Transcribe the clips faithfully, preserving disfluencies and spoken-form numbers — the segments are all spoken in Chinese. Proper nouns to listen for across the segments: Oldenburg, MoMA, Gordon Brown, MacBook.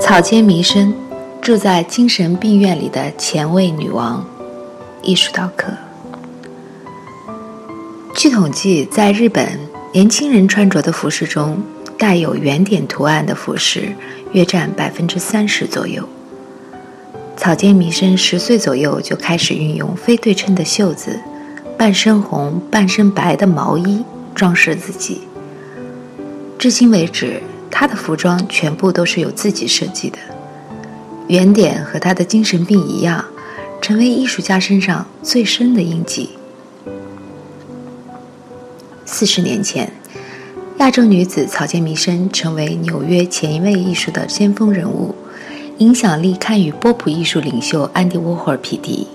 草间弥生，住在精神病院里的前卫女王。艺术刀客。据统计，在日本，年轻人穿着的服饰中，带有圆点图案的服饰约占 百分之三十 左右。草间弥生十岁左右就开始运用非对称的袖子、半身红半身白的毛衣装饰自己。至今为止，他的服装全部都是由自己设计的。原点和他的精神病一样，成为艺术家身上最深的印记。四十年前，亚洲女子草间弥生成为纽约前卫艺术的先锋人物，影响力堪与波普艺术领袖安迪沃霍尔匹敌。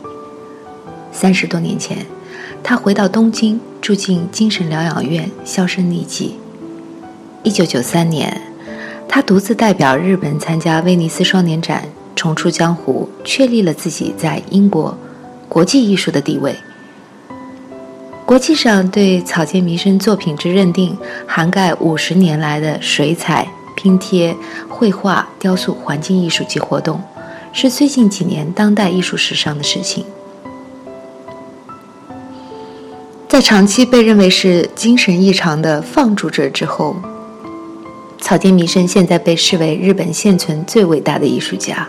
三十多年前，她回到东京，住进精神疗养院，销声匿迹。一九九三年。他独自代表日本参加威尼斯双年展，重出江湖，确立了自己在英国国际艺术的地位。国际上对草间弥生作品之认定，涵盖五十年来的水彩、拼贴、绘画、雕塑、环境艺术及活动，是最近几年当代艺术史上的事情。在长期被认为是精神异常的放逐者之后，草间弥生现在被视为日本现存最伟大的艺术家。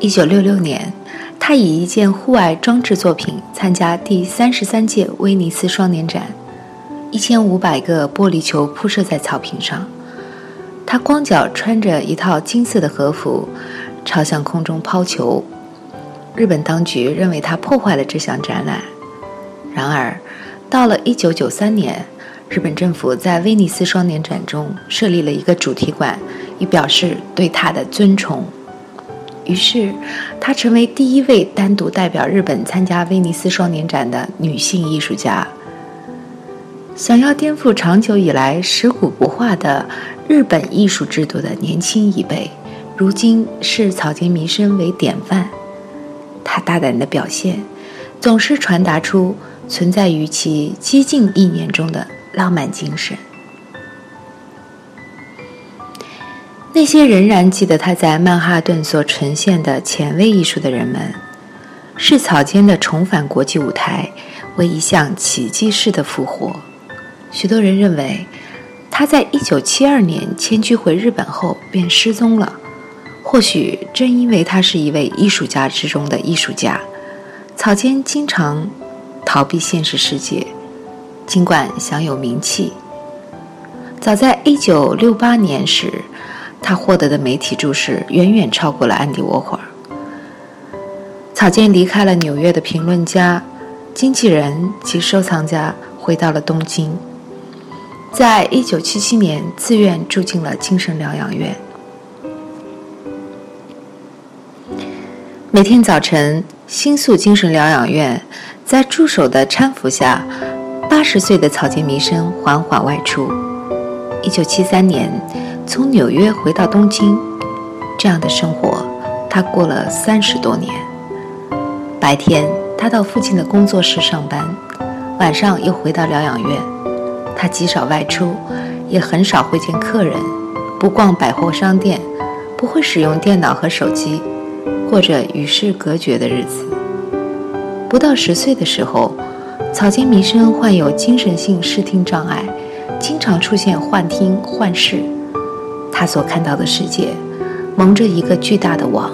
一九六六年，他以一件户外装置作品参加第三十三届威尼斯双年展，一千五百个玻璃球铺设在草坪上，他光脚穿着一套金色的和服，朝向空中抛球。日本当局认为他破坏了这项展览。然而，到了一九九三年。日本政府在威尼斯双年展中设立了一个主题馆，以表示对他的尊崇。于是，她成为第一位单独代表日本参加威尼斯双年展的女性艺术家。想要颠覆长久以来食古不化的日本艺术制度的年轻一辈，如今视草间弥生为典范。她大胆的表现，总是传达出存在于其激进意念中的浪漫精神。那些仍然记得他在曼哈顿所呈现的前卫艺术的人们，视草间的重返国际舞台为一项奇迹式的复活。许多人认为，他在一九七二年迁居回日本后便失踪了。或许正因为他是一位艺术家之中的艺术家，草间经常逃避现实世界，尽管享有名气。早在一九六八年时，他获得的媒体注视远远超过了安迪沃霍尔。草间离开了纽约的评论家、经纪人及收藏家，回到了东京。在一九七七年，自愿住进了精神疗养院。每天早晨，新宿精神疗养院在助手的搀扶下，八十岁的草间弥生缓缓外出。一九七三年，从纽约回到东京，这样的生活，他过了三十多年。白天，他到附近的工作室上班，晚上又回到疗养院。他极少外出，也很少会见客人，不逛百货商店，不会使用电脑和手机，过着与世隔绝的日子。不到十岁的时候，草间弥生患有精神性视听障碍，经常出现幻听、幻视。他所看到的世界蒙着一个巨大的网，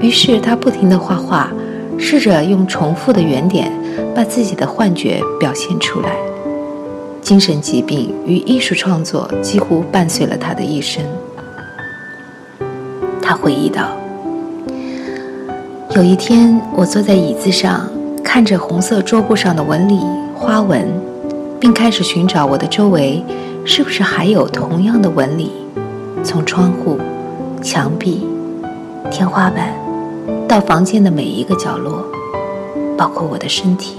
于是他不停地画画，试着用重复的圆点把自己的幻觉表现出来。精神疾病与艺术创作几乎伴随了他的一生。他回忆道：有一天，我坐在椅子上看着红色桌布上的纹理、花纹，并开始寻找我的周围是不是还有同样的纹理，从窗户、墙壁、天花板到房间的每一个角落，包括我的身体。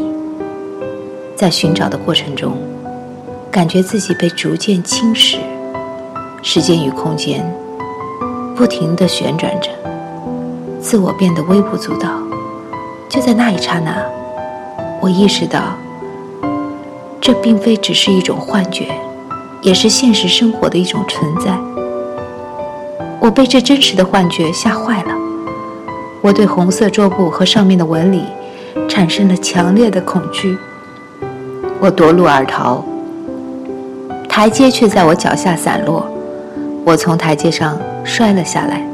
在寻找的过程中，感觉自己被逐渐侵蚀，时间与空间不停地旋转着，自我变得微不足道。就在那一刹那，我意识到这并非只是一种幻觉，也是现实生活的一种存在。我被这真实的幻觉吓坏了，我对红色桌布和上面的纹理产生了强烈的恐惧。我夺路而逃，台阶却在我脚下散落，我从台阶上摔了下来，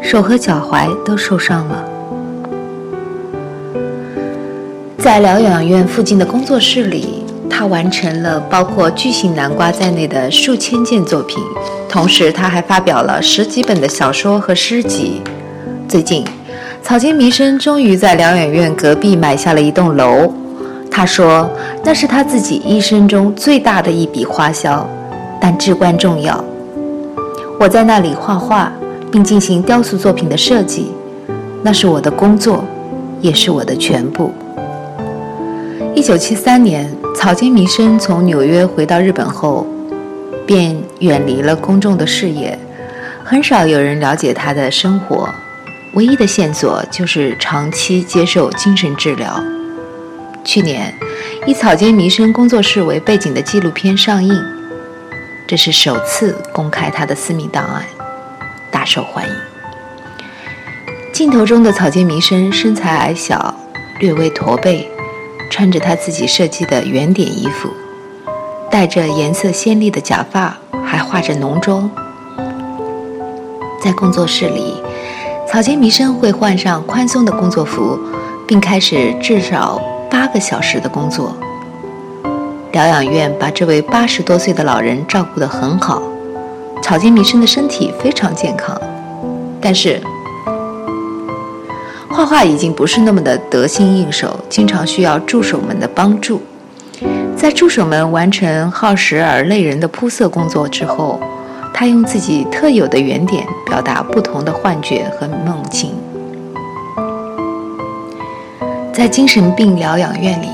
手和脚踝都受伤了。在疗养院附近的工作室里，他完成了包括巨型南瓜在内的数千件作品，同时他还发表了十几本的小说和诗集。最近，草间弥生终于在疗养院隔壁买下了一栋楼，他说那是他自己一生中最大的一笔花销，但至关重要。我在那里画画并进行雕塑作品的设计，那是我的工作，也是我的全部。一九七三年，草间弥生从纽约回到日本后，便远离了公众的视野，很少有人了解他的生活，唯一的线索就是长期接受精神治疗。去年，以草间弥生工作室为背景的纪录片上映，这是首次公开他的私密档案，大受欢迎。镜头中的草间弥生身材矮小，略微驼背，穿着他自己设计的圆点衣服，戴着颜色鲜丽的假发，还化着浓妆。在工作室里，草间弥生会换上宽松的工作服，并开始至少八个小时的工作。疗养院把这位八十多岁的老人照顾得很好，草间弥生的身体非常健康，但是画画已经不是那么的得心应手，经常需要助手们的帮助。在助手们完成耗时而累人的铺色工作之后，他用自己特有的圆点表达不同的幻觉和梦境。在精神病疗养院里，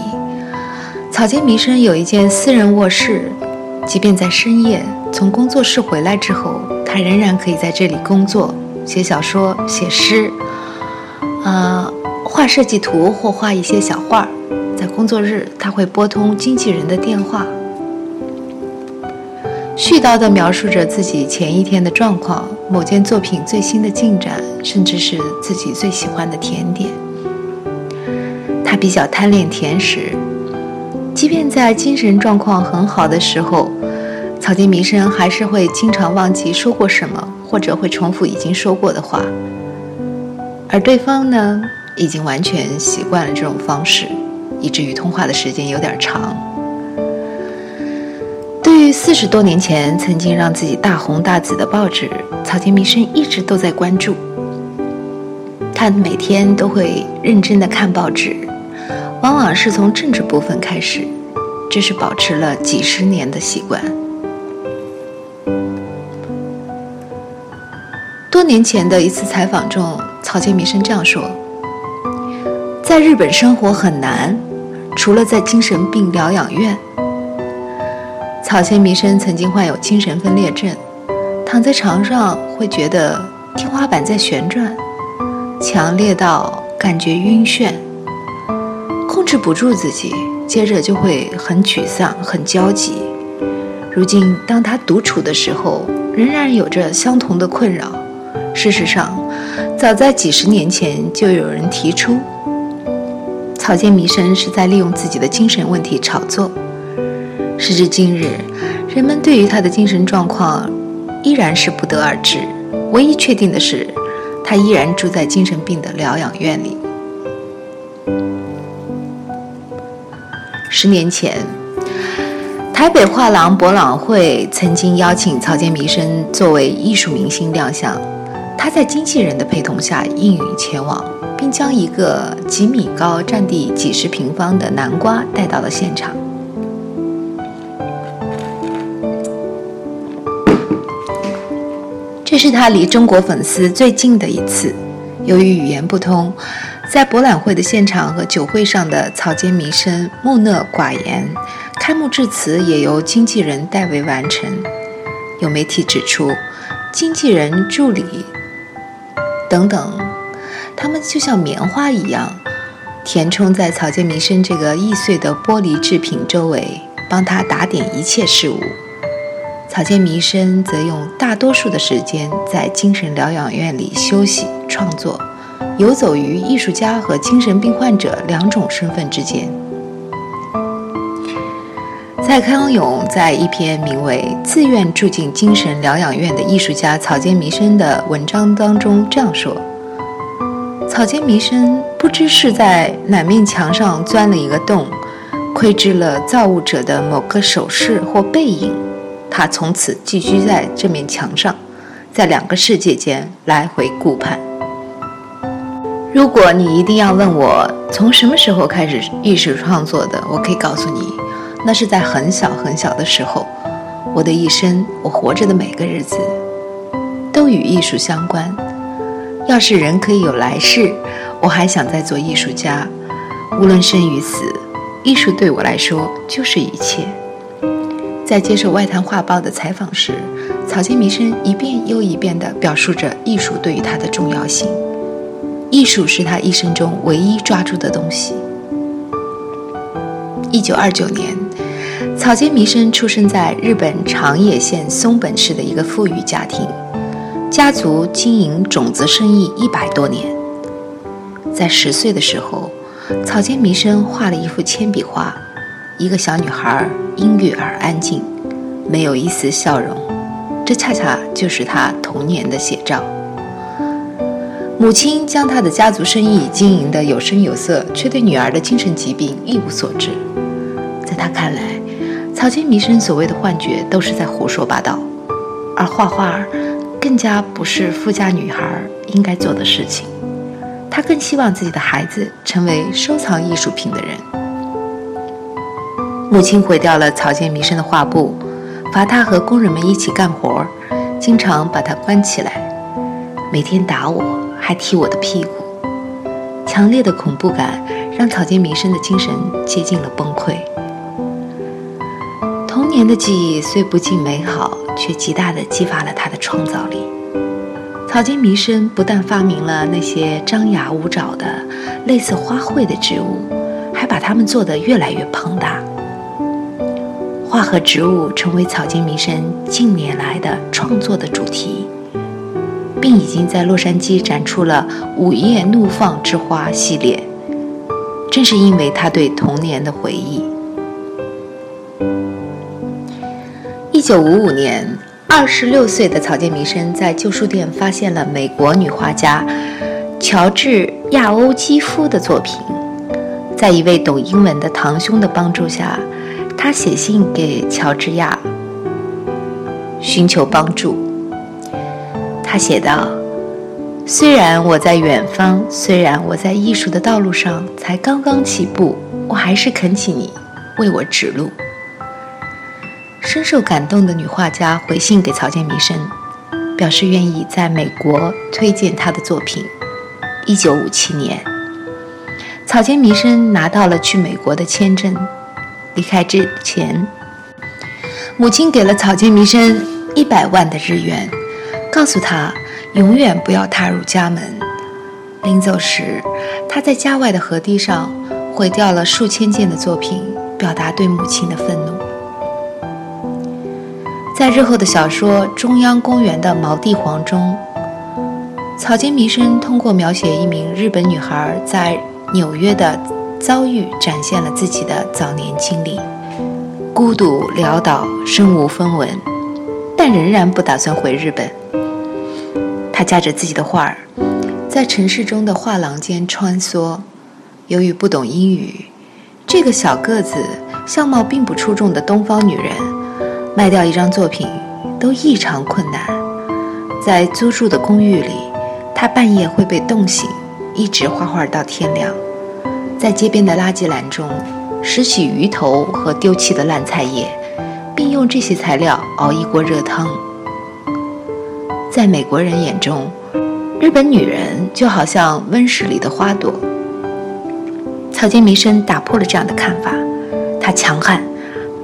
草间弥生有一间私人卧室，即便在深夜从工作室回来之后，他仍然可以在这里工作，写小说、写诗，呃，画设计图或画一些小画。在工作日，他会拨通经纪人的电话，絮叨地描述着自己前一天的状况、某件作品最新的进展，甚至是自己最喜欢的甜点。他比较贪恋甜食，即便在精神状况很好的时候，草间弥生还是会经常忘记说过什么，或者会重复已经说过的话。而对方呢，已经完全习惯了这种方式，以至于通话的时间有点长。对于四十多年前曾经让自己大红大紫的报纸，草间弥生一直都在关注。他每天都会认真地看报纸，往往是从政治部分开始，这是保持了几十年的习惯。多年前的一次采访中，草间弥生这样说：在日本生活很难，除了在精神病疗养院。草间弥生曾经患有精神分裂症，躺在床上会觉得天花板在旋转，强烈到感觉晕眩，控制不住自己，接着就会很沮丧、很焦急。如今当他独处的时候，仍然有着相同的困扰。事实上，早在几十年前就有人提出，草间弥生是在利用自己的精神问题炒作。时至今日，人们对于他的精神状况依然是不得而知，唯一确定的是，他依然住在精神病的疗养院里。十年前，台北画廊博览会曾经邀请草间弥生作为艺术明星亮相，他在经纪人的陪同下应允前往，并并将一个几米高、占地几十平方的南瓜带到了现场。这是他离中国粉丝最近的一次。由于语言不通，在博览会的现场和酒会上的草菅弥生、木讷寡言，开幕致辞也由经纪人代为完成。有媒体指出，经纪人、助理等等，他们就像棉花一样填充在草间弥生这个易碎的玻璃制品周围，帮他打点一切事物。草间弥生则用大多数的时间在精神疗养院里休息、创作，游走于艺术家和精神病患者两种身份之间。蔡康永在一篇名为《自愿住进精神疗养院的艺术家草间弥生》的文章当中这样说：草间弥生不知是在哪面墙上钻了一个洞，窥知了造物者的某个手势或背影，他从此寄居在这面墙上，在两个世界间来回顾盼。如果你一定要问我从什么时候开始艺术创作的，我可以告诉你，那是在很小很小的时候，我的一生，我活着的每个日子，都与艺术相关。要是人可以有来世，我还想再做艺术家。无论生与死，艺术对我来说就是一切。在接受《外滩画报》的采访时，草间弥生一遍又一遍地表述着艺术对于他的重要性。艺术是他一生中唯一抓住的东西。一九二九年。草间弥生出生在日本长野县松本市的一个富裕家庭，家族经营种子生意一百多年。在十岁的时候，草间弥生画了一幅铅笔画，一个小女孩阴郁而安静，没有一丝笑容，这恰恰就是她童年的写照。母亲将她的家族生意经营得有声有色，却对女儿的精神疾病一无所知。在她看来，草间弥生所谓的幻觉都是在胡说八道，而画画更加不是富家女孩应该做的事情。她更希望自己的孩子成为收藏艺术品的人。母亲毁掉了草间弥生的画布，罚她和工人们一起干活，经常把她关起来，每天打我，还踢我的屁股。强烈的恐怖感让草间弥生的精神接近了崩溃。童年的记忆虽不尽美好，却极大地激发了他的创造力。草间弥生不但发明了那些张牙舞爪的类似花卉的植物，还把它们做得越来越庞大。花和植物成为草间弥生近年来的创作的主题，并已经在洛杉矶展出了午夜怒放之花系列。正是因为他对童年的回忆，一九五五年，二十六岁的草间弥生在旧书店发现了美国女画家乔治亚欧基夫的作品。在一位懂英文的堂兄的帮助下，他写信给乔治亚寻求帮助。他写道：虽然我在远方，虽然我在艺术的道路上才刚刚起步，我还是恳请你为我指路。深受感动的女画家回信给草间弥生，表示愿意在美国推荐她的作品。一九五七年，草间弥生拿到了去美国的签证。离开之前，母亲给了草间弥生一百万的日元，告诉她永远不要踏入家门。临走时，她在家外的河堤上毁掉了数千件的作品，表达对母亲的愤怒。在日后的小说《中央公园的毛地黄》中，草间弥生通过描写一名日本女孩在纽约的遭遇，展现了自己的早年经历，孤独潦倒，身无分文，但仍然不打算回日本。她驾着自己的画儿，在城市中的画廊间穿梭。由于不懂英语，这个小个子、相貌并不出众的东方女人，卖掉一张作品都异常困难。在租住的公寓里，他半夜会被冻醒，一直画画到天亮。在街边的垃圾篮中拾取鱼头和丢弃的烂菜叶，并用这些材料熬一锅热汤。在美国人眼中，日本女人就好像温室里的花朵。草间弥生打破了这样的看法，她强悍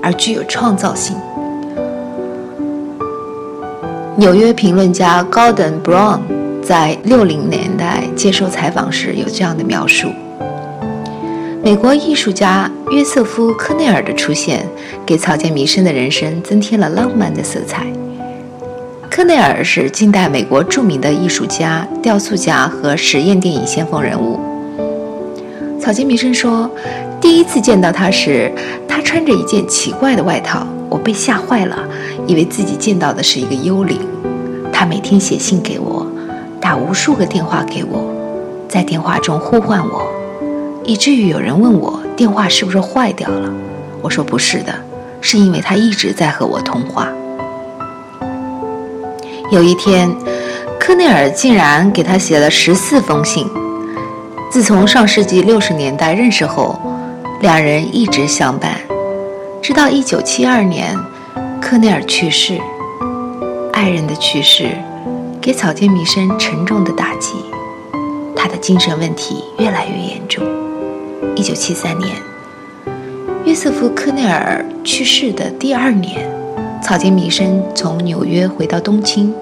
而具有创造性。纽约评论家 Gordon Brown 在六十年代接受采访时有这样的描述：美国艺术家约瑟夫·科内尔的出现，给草间弥生的人生增添了浪漫的色彩。科内尔是近代美国著名的艺术家、雕塑家和实验电影先锋人物。草间弥生说，第一次见到他时，他穿着一件奇怪的外套，我被吓坏了，以为自己见到的是一个幽灵。他每天写信给我，打无数个电话给我，在电话中呼唤我，以至于有人问我电话是不是坏掉了。我说不是的，是因为他一直在和我通话。有一天，科内尔竟然给他写了十四封信。自从上世纪六十年代认识后，两人一直相伴，直到一九七二年，科内尔去世。爱人的去世，给草间弥生沉重的打击，他的精神问题越来越严重。一九七三年，约瑟夫·科内尔去世的第二年。草间弥生从纽约回到东京，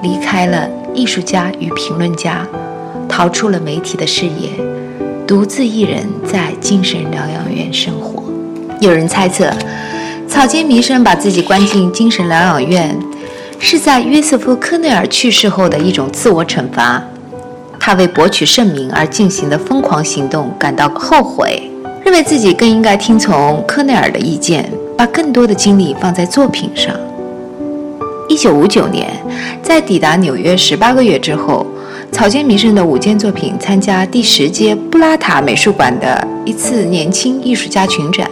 离开了艺术家与评论家，逃出了媒体的视野，独自一人在精神疗养院生活。有人猜测，草间弥生把自己关进精神疗养院，是在约瑟夫·科内尔去世后的一种自我惩罚。他为博取盛名而进行的疯狂行动感到后悔，认为自己更应该听从科内尔的意见，把更多的精力放在作品上。一九五九年，在抵达纽约十八个月之后，草间弥生的五件作品参加第十届布拉塔美术馆的一次年轻艺术家群展，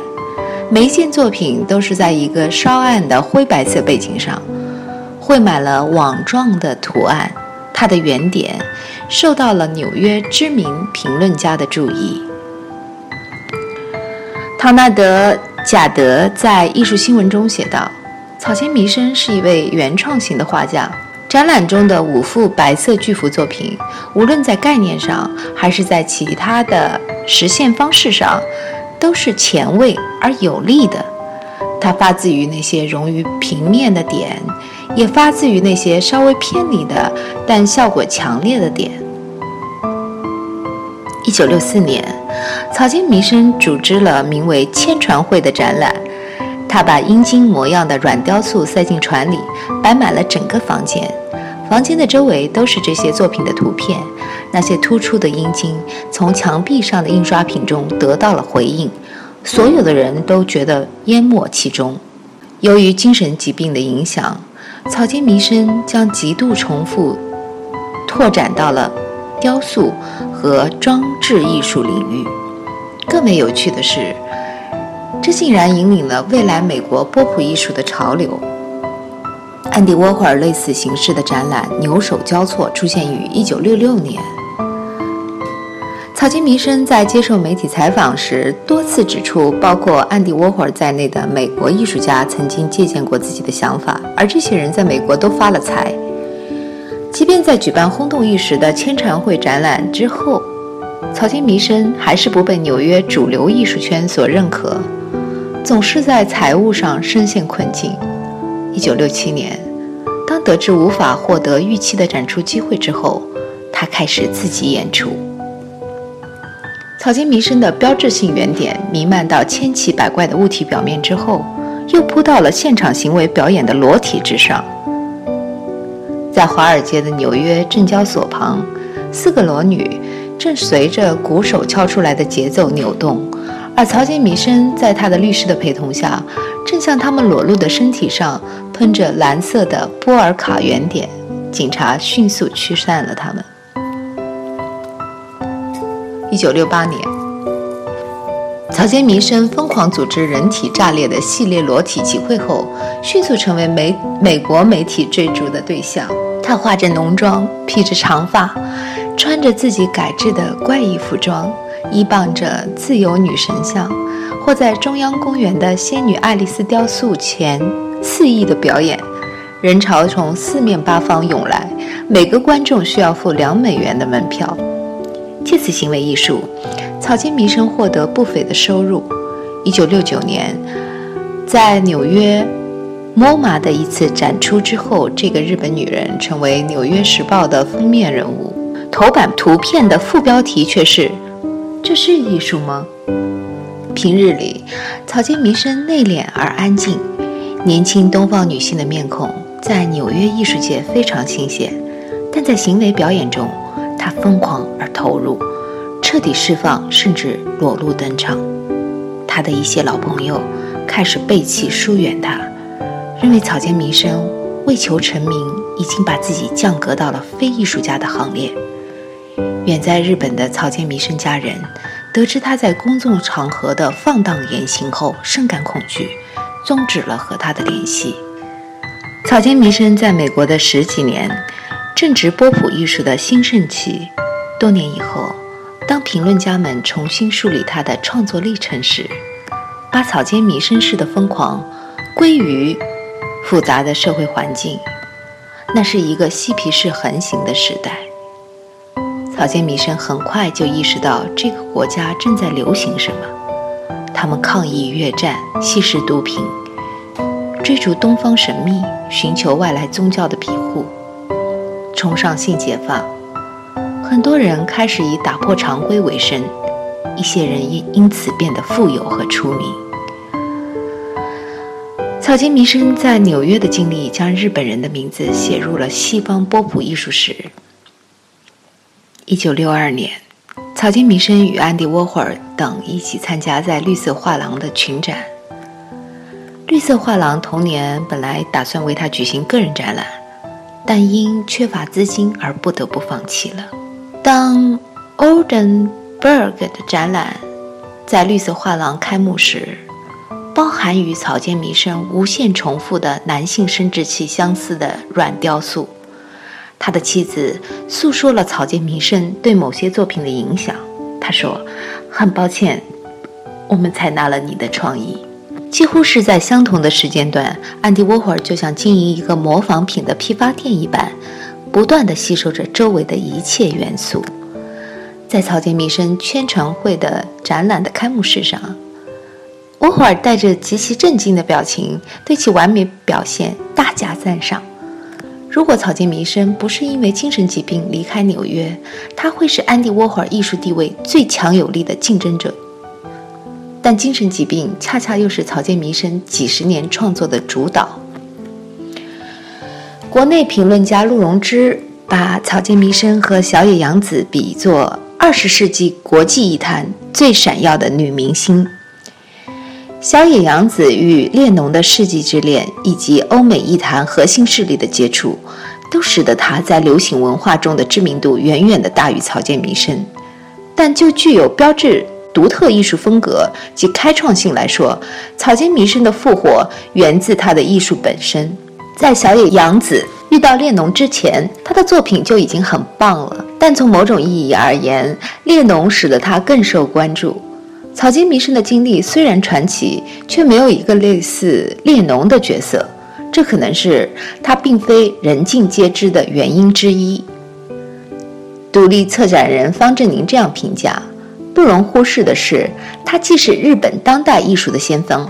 每一件作品都是在一个稍暗的灰白色背景上绘满了网状的图案。它的原点受到了纽约知名评论家的注意。唐纳德贾德在艺术新闻中写道，草间弥生是一位原创型的画家，展览中的五幅白色巨幅作品，无论在概念上还是在其他的实现方式上，都是前卫而有力的。它发自于那些融于平面的点，也发自于那些稍微偏离的但效果强烈的点。一九六四年，草间弥生组织了名为铅船会的展览，他把阴茎模样的软雕塑塞进船里，摆满了整个房间。房间的周围都是这些作品的图片，那些突出的阴茎从墙壁上的印刷品中得到了回应，所有的人都觉得淹没其中。由于精神疾病的影响，草间弥生将极度重复拓展到了雕塑和装置艺术领域。更为有趣的是，这竟然引领了未来美国波普艺术的潮流。安迪沃霍尔类似形式的展览牛手交错出现于一九六六年。草间弥生在接受媒体采访时多次指出，包括安迪沃霍尔在内的美国艺术家曾经借鉴过自己的想法，而这些人在美国都发了财。即便在举办轰动一时的铅船会展览之后，草间弥生还是不被纽约主流艺术圈所认可，总是在财务上深陷困境。一九六七年，当得知无法获得预期的展出机会之后，他开始自己演出。草间弥生的标志性原点弥漫到千奇百怪的物体表面之后，又扑到了现场行为表演的裸体之上。在华尔街的纽约证交所旁，四个裸女正随着鼓手敲出来的节奏扭动，而草间弥生在他的律师的陪同下，正向他们裸露的身体上喷着蓝色的波尔卡圆点。警察迅速驱散了他们。一九六八年，草间弥生疯狂组织人体炸裂的系列裸体集会后，迅速成为美美国媒体追逐的对象。他化着浓妆，披着长发，穿着自己改制的怪异服装，依傍着自由女神像，或在中央公园的仙女爱丽丝雕塑前肆意的表演。人潮从四面八方涌来，每个观众需要付两美元的门票。借此行为艺术，草间弥生获得不菲的收入。一九六九年，在纽约 MoMA 的一次展出之后，这个日本女人成为《纽约时报》的封面人物。头版图片的副标题却是“这是艺术吗？”平日里，草间弥生内敛而安静，年轻东方女性的面孔在纽约艺术界非常新鲜，但在行为表演中，她疯狂而投入，彻底释放，甚至裸露登场。她的一些老朋友开始背弃疏远她，认为草间弥生为求成名，已经把自己降格到了非艺术家的行列。远在日本的草间弥生家人得知他在公众场合的放荡言行后，深感恐惧，终止了和他的联系。草间弥生在美国的十几年正值波普艺术的兴盛期。多年以后，当评论家们重新梳理他的创作历程时，把草间弥生式的疯狂归于复杂的社会环境。那是一个嬉皮士横行的时代，草间弥生很快就意识到这个国家正在流行什么。他们抗议越战，吸食毒品，追逐东方神秘，寻求外来宗教的庇护，崇尚性解放。很多人开始以打破常规为生，一些人因因此变得富有和出名。草间弥生在纽约的经历将日本人的名字写入了西方波普艺术史。一九六二年，草间弥生与安迪沃霍尔等一起参加在绿色画廊的群展。绿色画廊同年本来打算为他举行个人展览，但因缺乏资金而不得不放弃了。当 Oldenburg 的展览在绿色画廊开幕时，包含与草间弥生无限重复的男性生殖器相似的软雕塑。他的妻子诉说了草间弥生对某些作品的影响。他说：“很抱歉，我们采纳了你的创意。”几乎是在相同的时间段，安迪沃霍尔就像经营一个模仿品的批发店一般，不断地吸收着周围的一切元素。在草间弥生宣传会的展览的开幕式上，沃霍尔带着极其震惊的表情，对其完美表现大加赞赏。如果草间弥生不是因为精神疾病离开纽约，他会是安迪沃霍尔艺术地位最强有力的竞争者。但精神疾病恰恰又是草间弥生几十年创作的主导。国内评论家陆荣枝把草间弥生和小野洋子比作二十世纪国际艺坛最闪耀的女明星。小野洋子与列侬的世纪之恋以及欧美艺坛核心势力的接触，都使得她在流行文化中的知名度远远的大于草间弥生。但就具有标志独特艺术风格及开创性来说，草间弥生的复活源自她的艺术本身。在小野洋子遇到列侬之前，她的作品就已经很棒了，但从某种意义而言，列侬使得她更受关注。草间弥生的经历虽然传奇，却没有一个类似列侬的角色，这可能是他并非人尽皆知的原因之一。独立策展人方振宁这样评价：不容忽视的是，他既是日本当代艺术的先锋，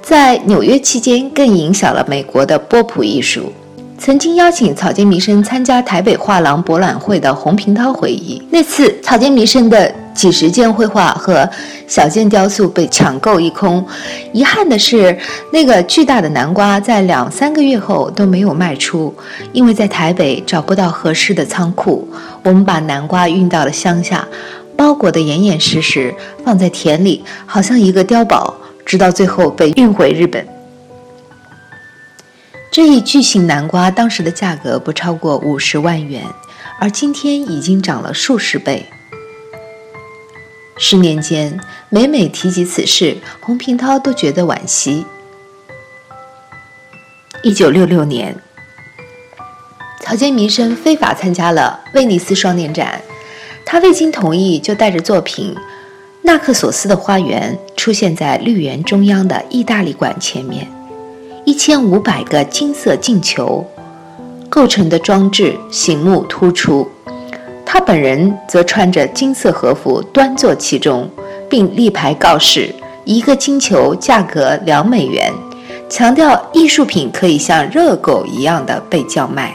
在纽约期间更影响了美国的波普艺术。曾经邀请草间弥生参加台北画廊博览会的洪平涛回忆，那次草间弥生的几十件绘画和小件雕塑被抢购一空，遗憾的是，那个巨大的南瓜在两三个月后都没有卖出，因为在台北找不到合适的仓库，我们把南瓜运到了乡下，包裹得严严实实，放在田里，好像一个碉堡，直到最后被运回日本。这一巨型南瓜当时的价格不超过五十万元，而今天已经涨了数十倍。十年间，每每提及此事，洪平涛都觉得惋惜。一九六六年，草间弥生非法参加了威尼斯双年展，他未经同意就带着作品《纳克索斯的花园》出现在绿园中央的意大利馆前面。一千五百个金色镜球构成的装置醒目突出，他本人则穿着金色和服端坐其中，并立牌告示一个金球价格两美元，强调艺术品可以像热狗一样的被叫卖。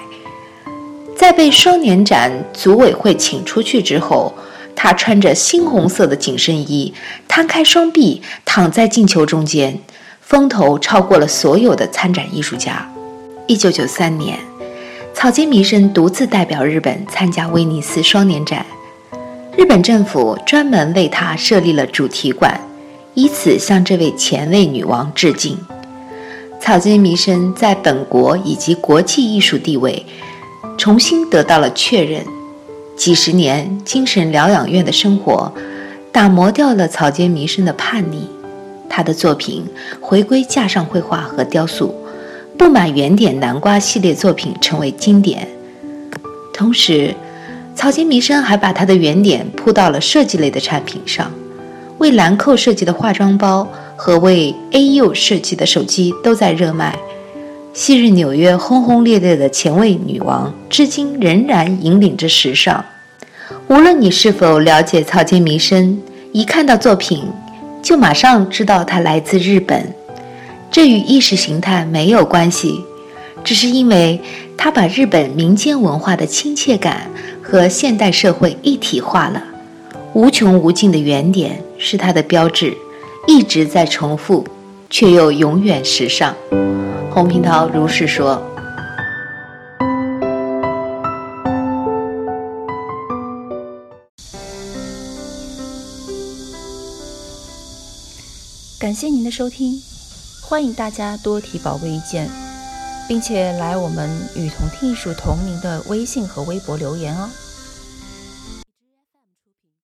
在被双年展组委会请出去之后，他穿着猩红色的紧身衣，摊开双臂躺在镜球中间，风头超过了所有的参展艺术家。一九九三年，草间弥生独自代表日本参加威尼斯双年展，日本政府专门为他设立了主题馆，以此向这位前卫女王致敬。草间弥生在本国以及国际艺术地位重新得到了确认。几十年精神疗养院的生活打磨掉了草间弥生的叛逆，他的作品回归架上绘画和雕塑，布满原点南瓜系列作品成为经典。同时，草间弥生还把他的原点铺到了设计类的产品上，为兰蔻设计的化妆包和为 A U 设计的手机都在热卖。昔日纽约轰轰烈烈的前卫女王，至今仍然引领着时尚。无论你是否了解草间弥生，一看到作品就马上知道它来自日本，这与意识形态没有关系，只是因为它把日本民间文化的亲切感和现代社会一体化了。无穷无尽的原点是它的标志，一直在重复，却又永远时尚。洪平涛如是说。感谢您的收听，欢迎大家多提宝贵意见，并且来我们与同听艺术同名的微信和微博留言哦。